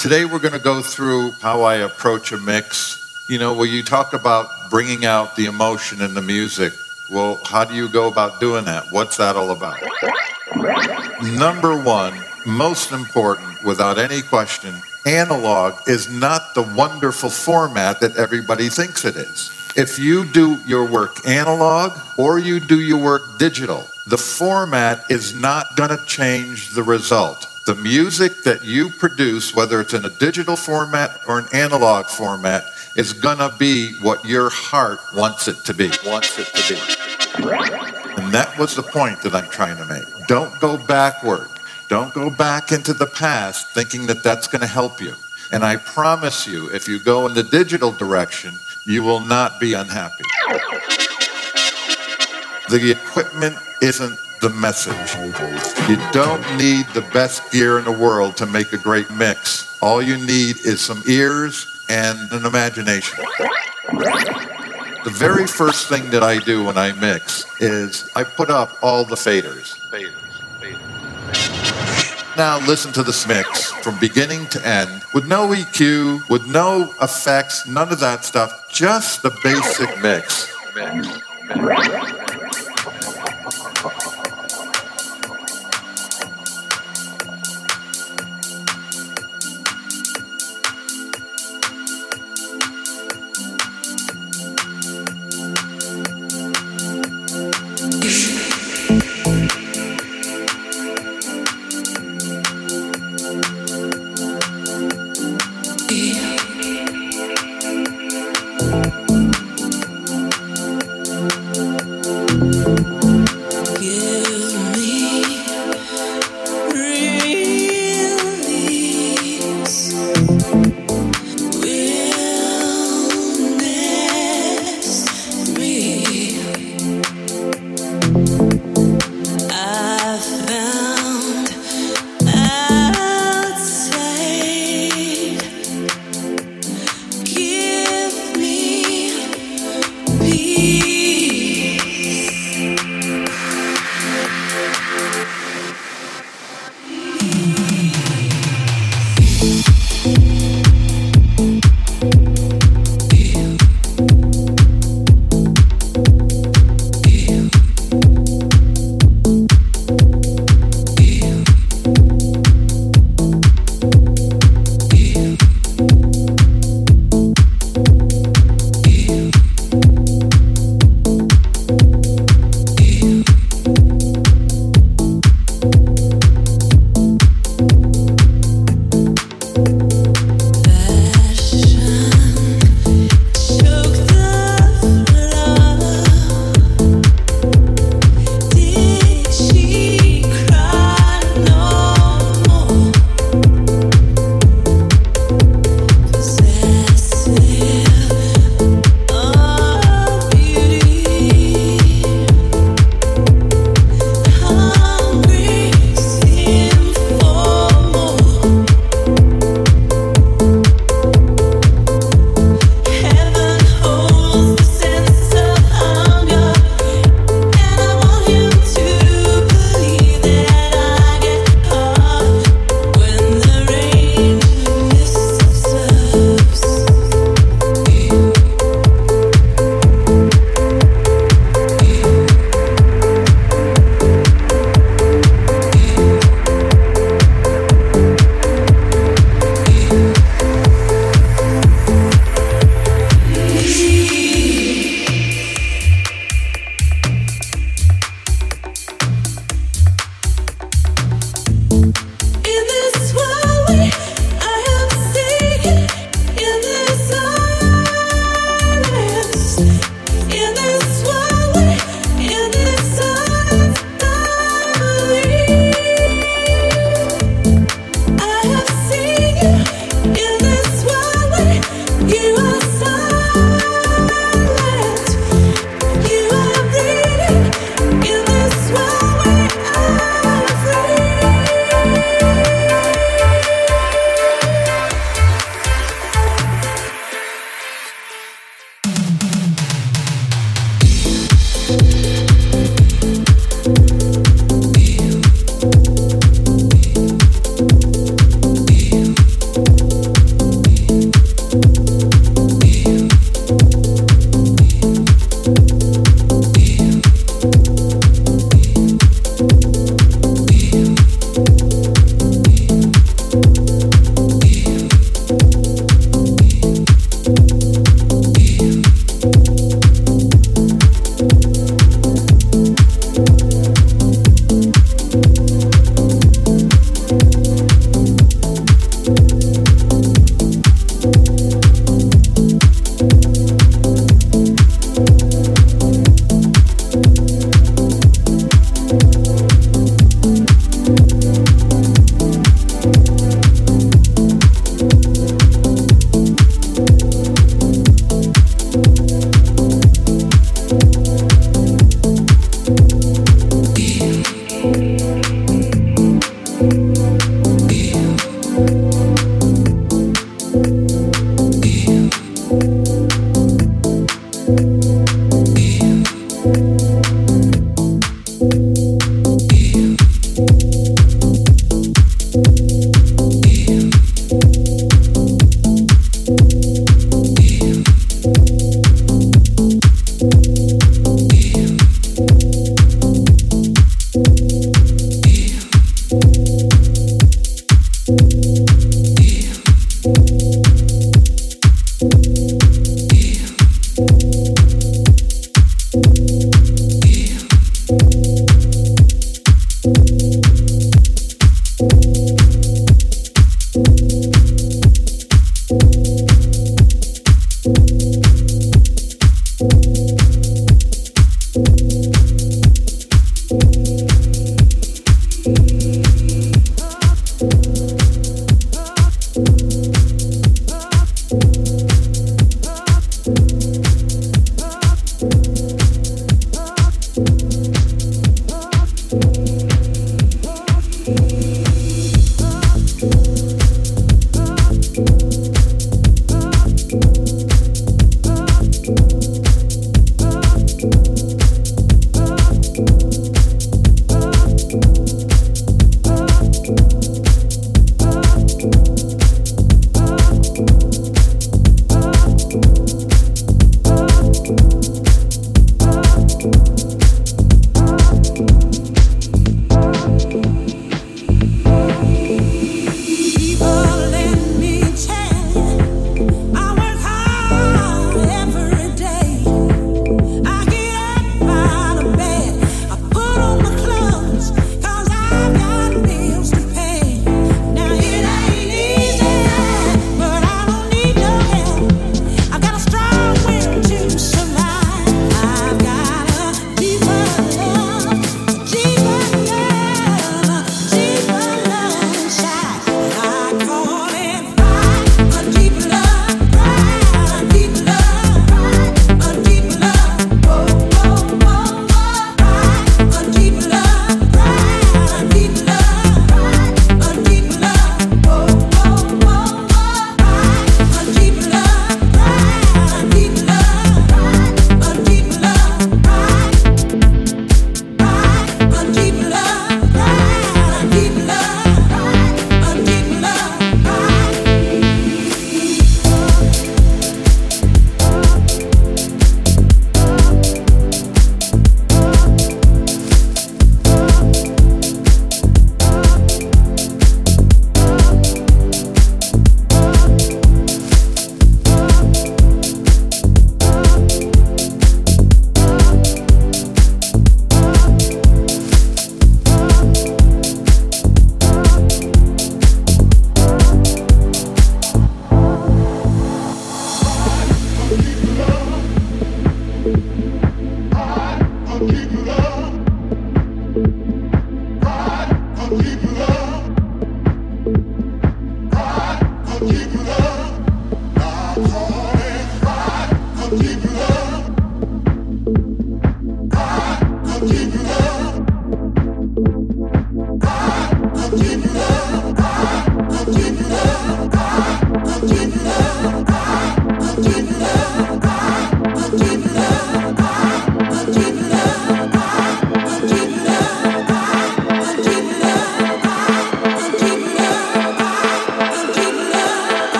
Today we're going to go through how I approach a mix. You know, where you talk about bringing out the emotion in the music. Well, how do you go about doing that? What's that all about? Number one, most important, without any question, analog is not the wonderful format that everybody thinks it is. If you do your work analog or you do your work digital, the format is not going to change the result. The music that you produce, whether it's in a digital format or an analog format, is gonna be what your heart wants it to be. And that was the point that I'm trying to make. Don't go backward. Don't go back into the past thinking that that's gonna help you. And I promise you, if you go in the digital direction, you will not be unhappy. The equipment isn't the message. You don't need the best gear in the world to make a great mix. All you need is some ears and an imagination. The very first thing that I do when I mix is I put up all the faders. Now listen to this mix from beginning to end with no EQ, with no effects, none of that stuff, just the basic mix.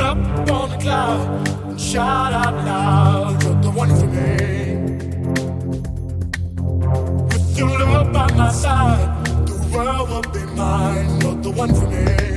up on the cloud and shout out loud you're the one for me. With your love by my side, the world will be mine. You're the one for me.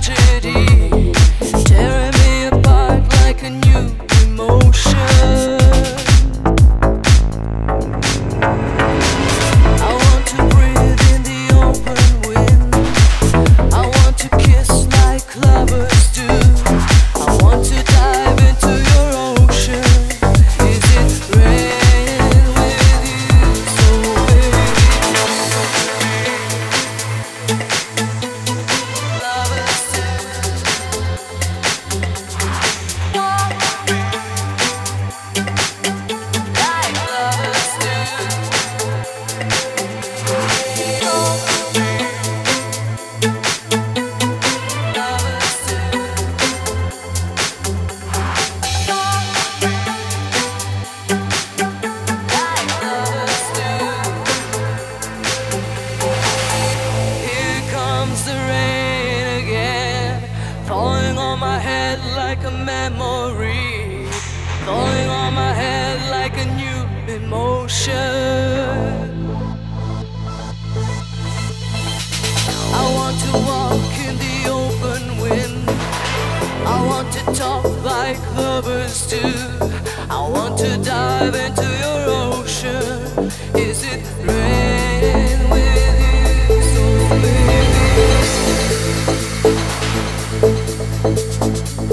tragedy, tearing me apart like a new emotion. I want to breathe in the open wind. I want to kiss like lovers do. I want to dive into your ocean. Is it rain with you? So baby, falling on my head like a memory, falling on my head like a new emotion. I want to walk in the open wind. I want to talk like lovers do. I want to dive into your ocean. Is it rain with you? So baby,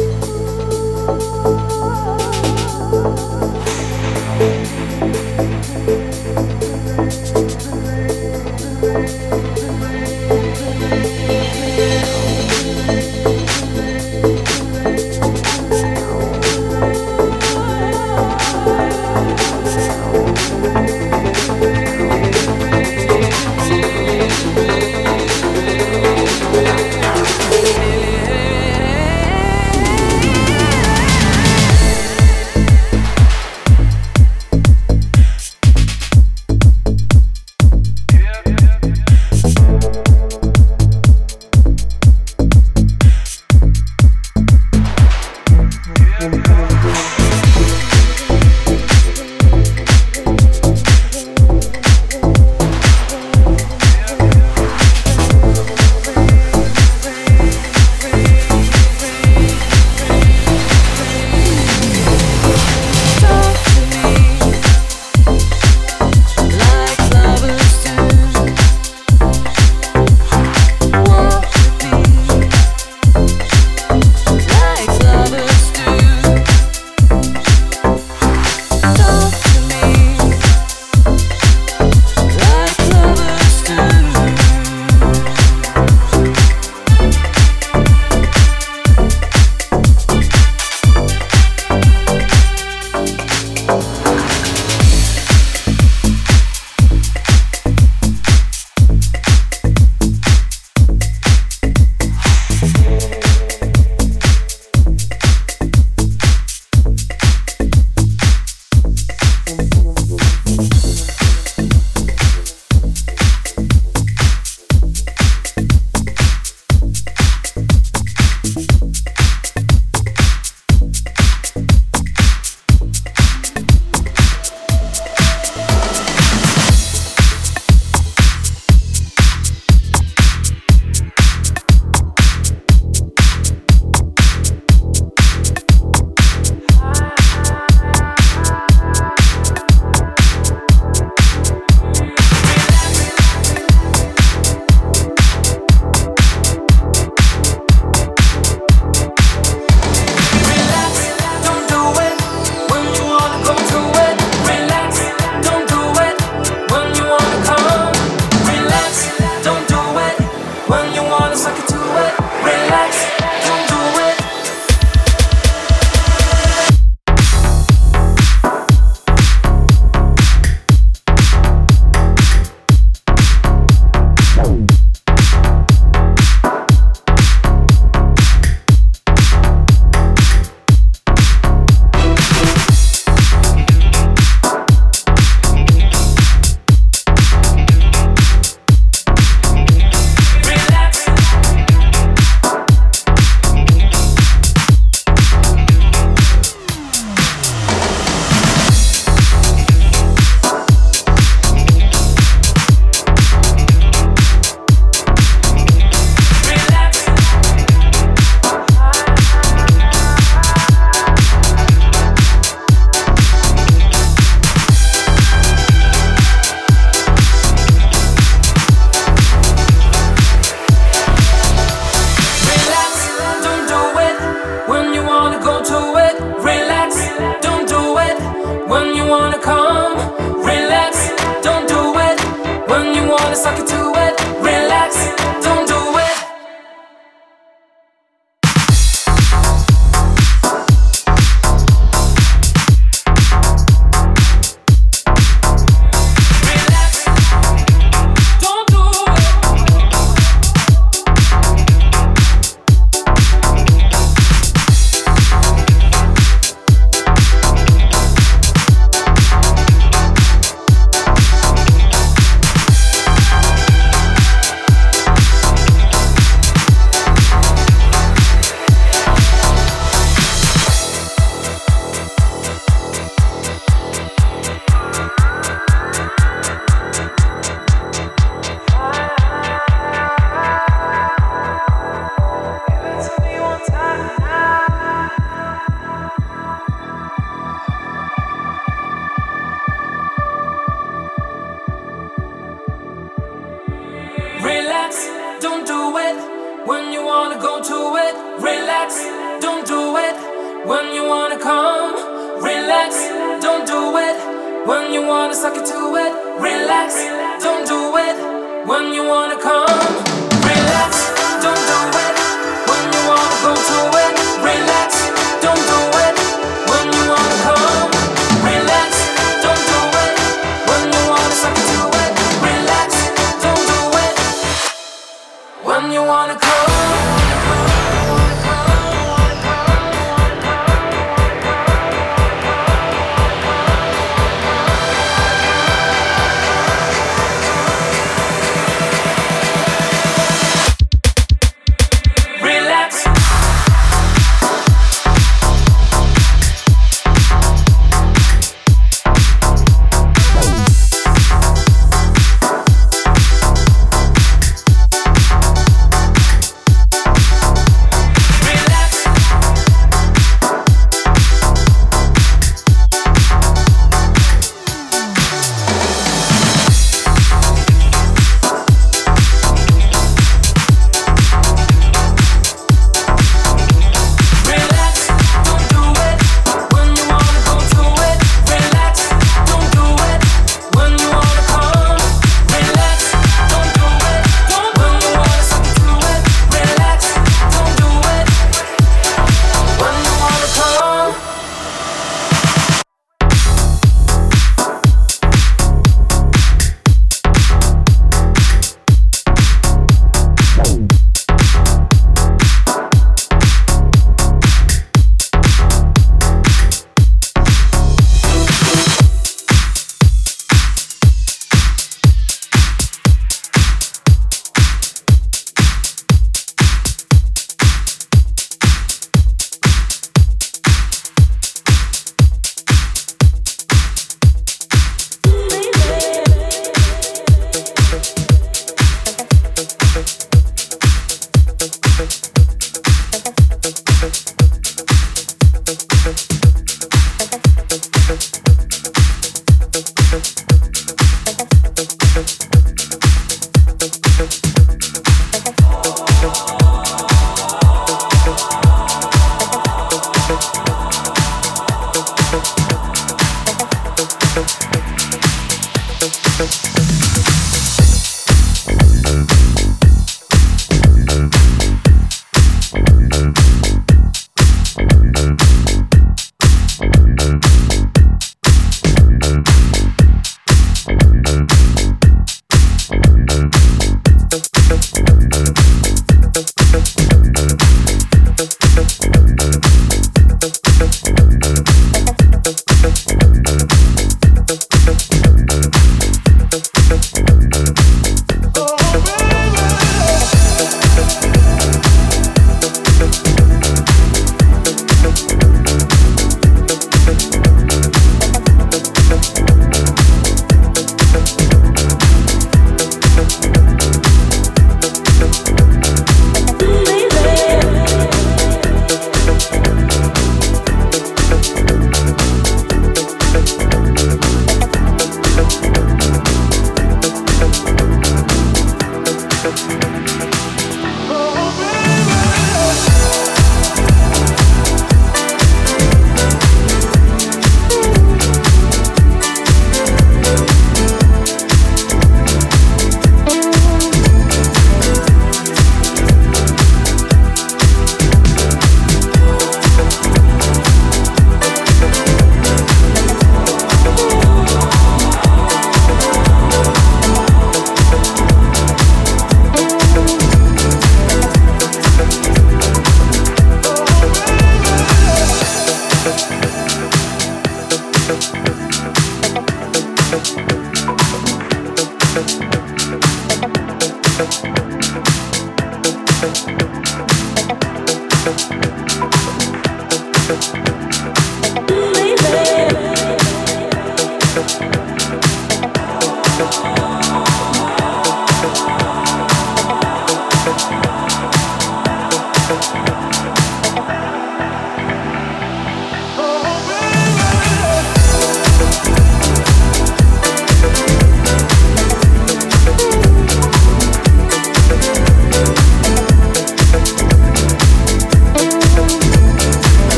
it, relax, don't do it when you wanna come. Relax, don't do it when you wanna suck it to it. Relax, don't do it when you wanna come. Relax, don't do it when you wanna go to it. Relax, don't do it when you wanna come. Relax, don't do it when you wanna suck it to it. Relax, don't do it when you wanna come.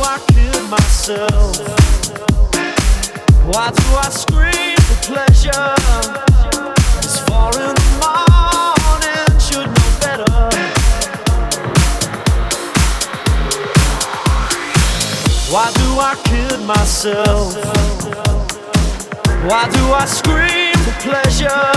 I kid myself? Why do I scream for pleasure? It's 4 in the morning, should know better. Why do I kid myself? Why do I scream for pleasure?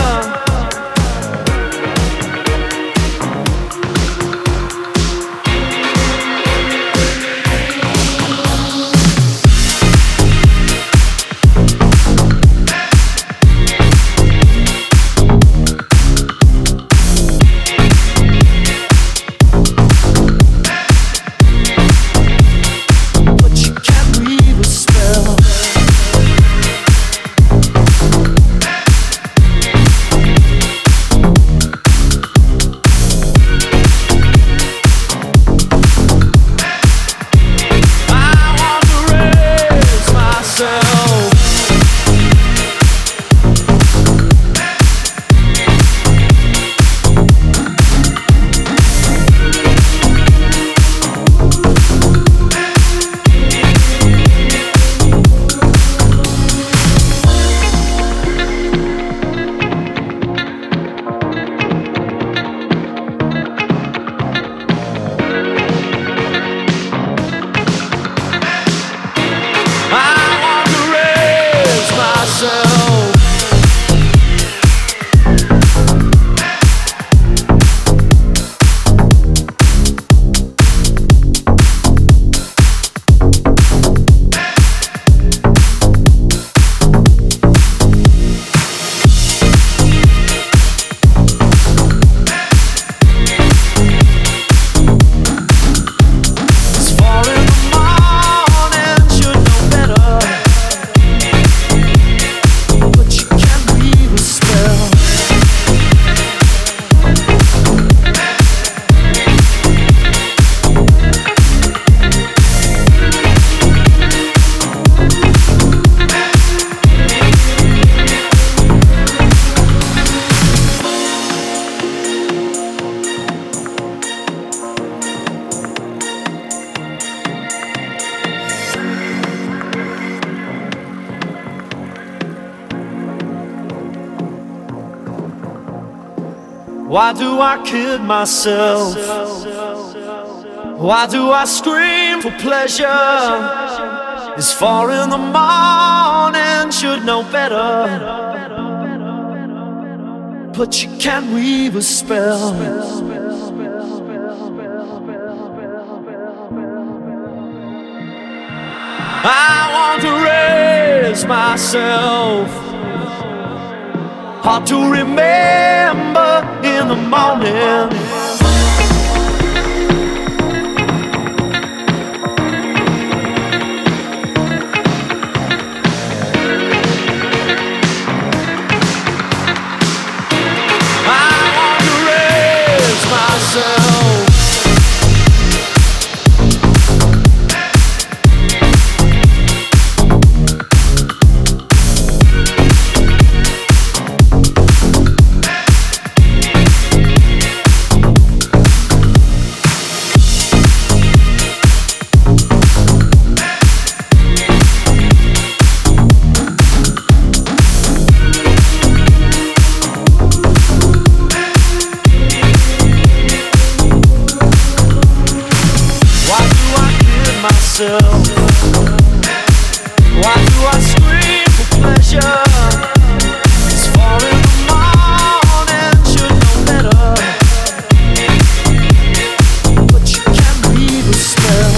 Why do I kid myself? Why do I scream for pleasure? It's 4 in the morning, should know better. But you can't weave a spell. I want to raise myself. Hard to remember in the morning. Why do I scream for pleasure? It's 4 in the morning, should know better. But you can't read the spell.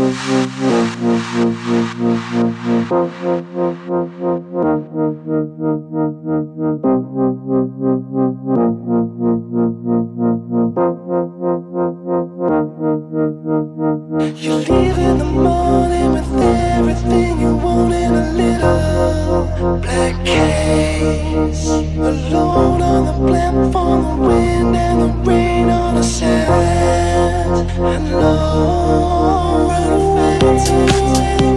You leave in the morning with everything you want in a little black case, alone on the platform, the wind and the rain on the sand. I know right away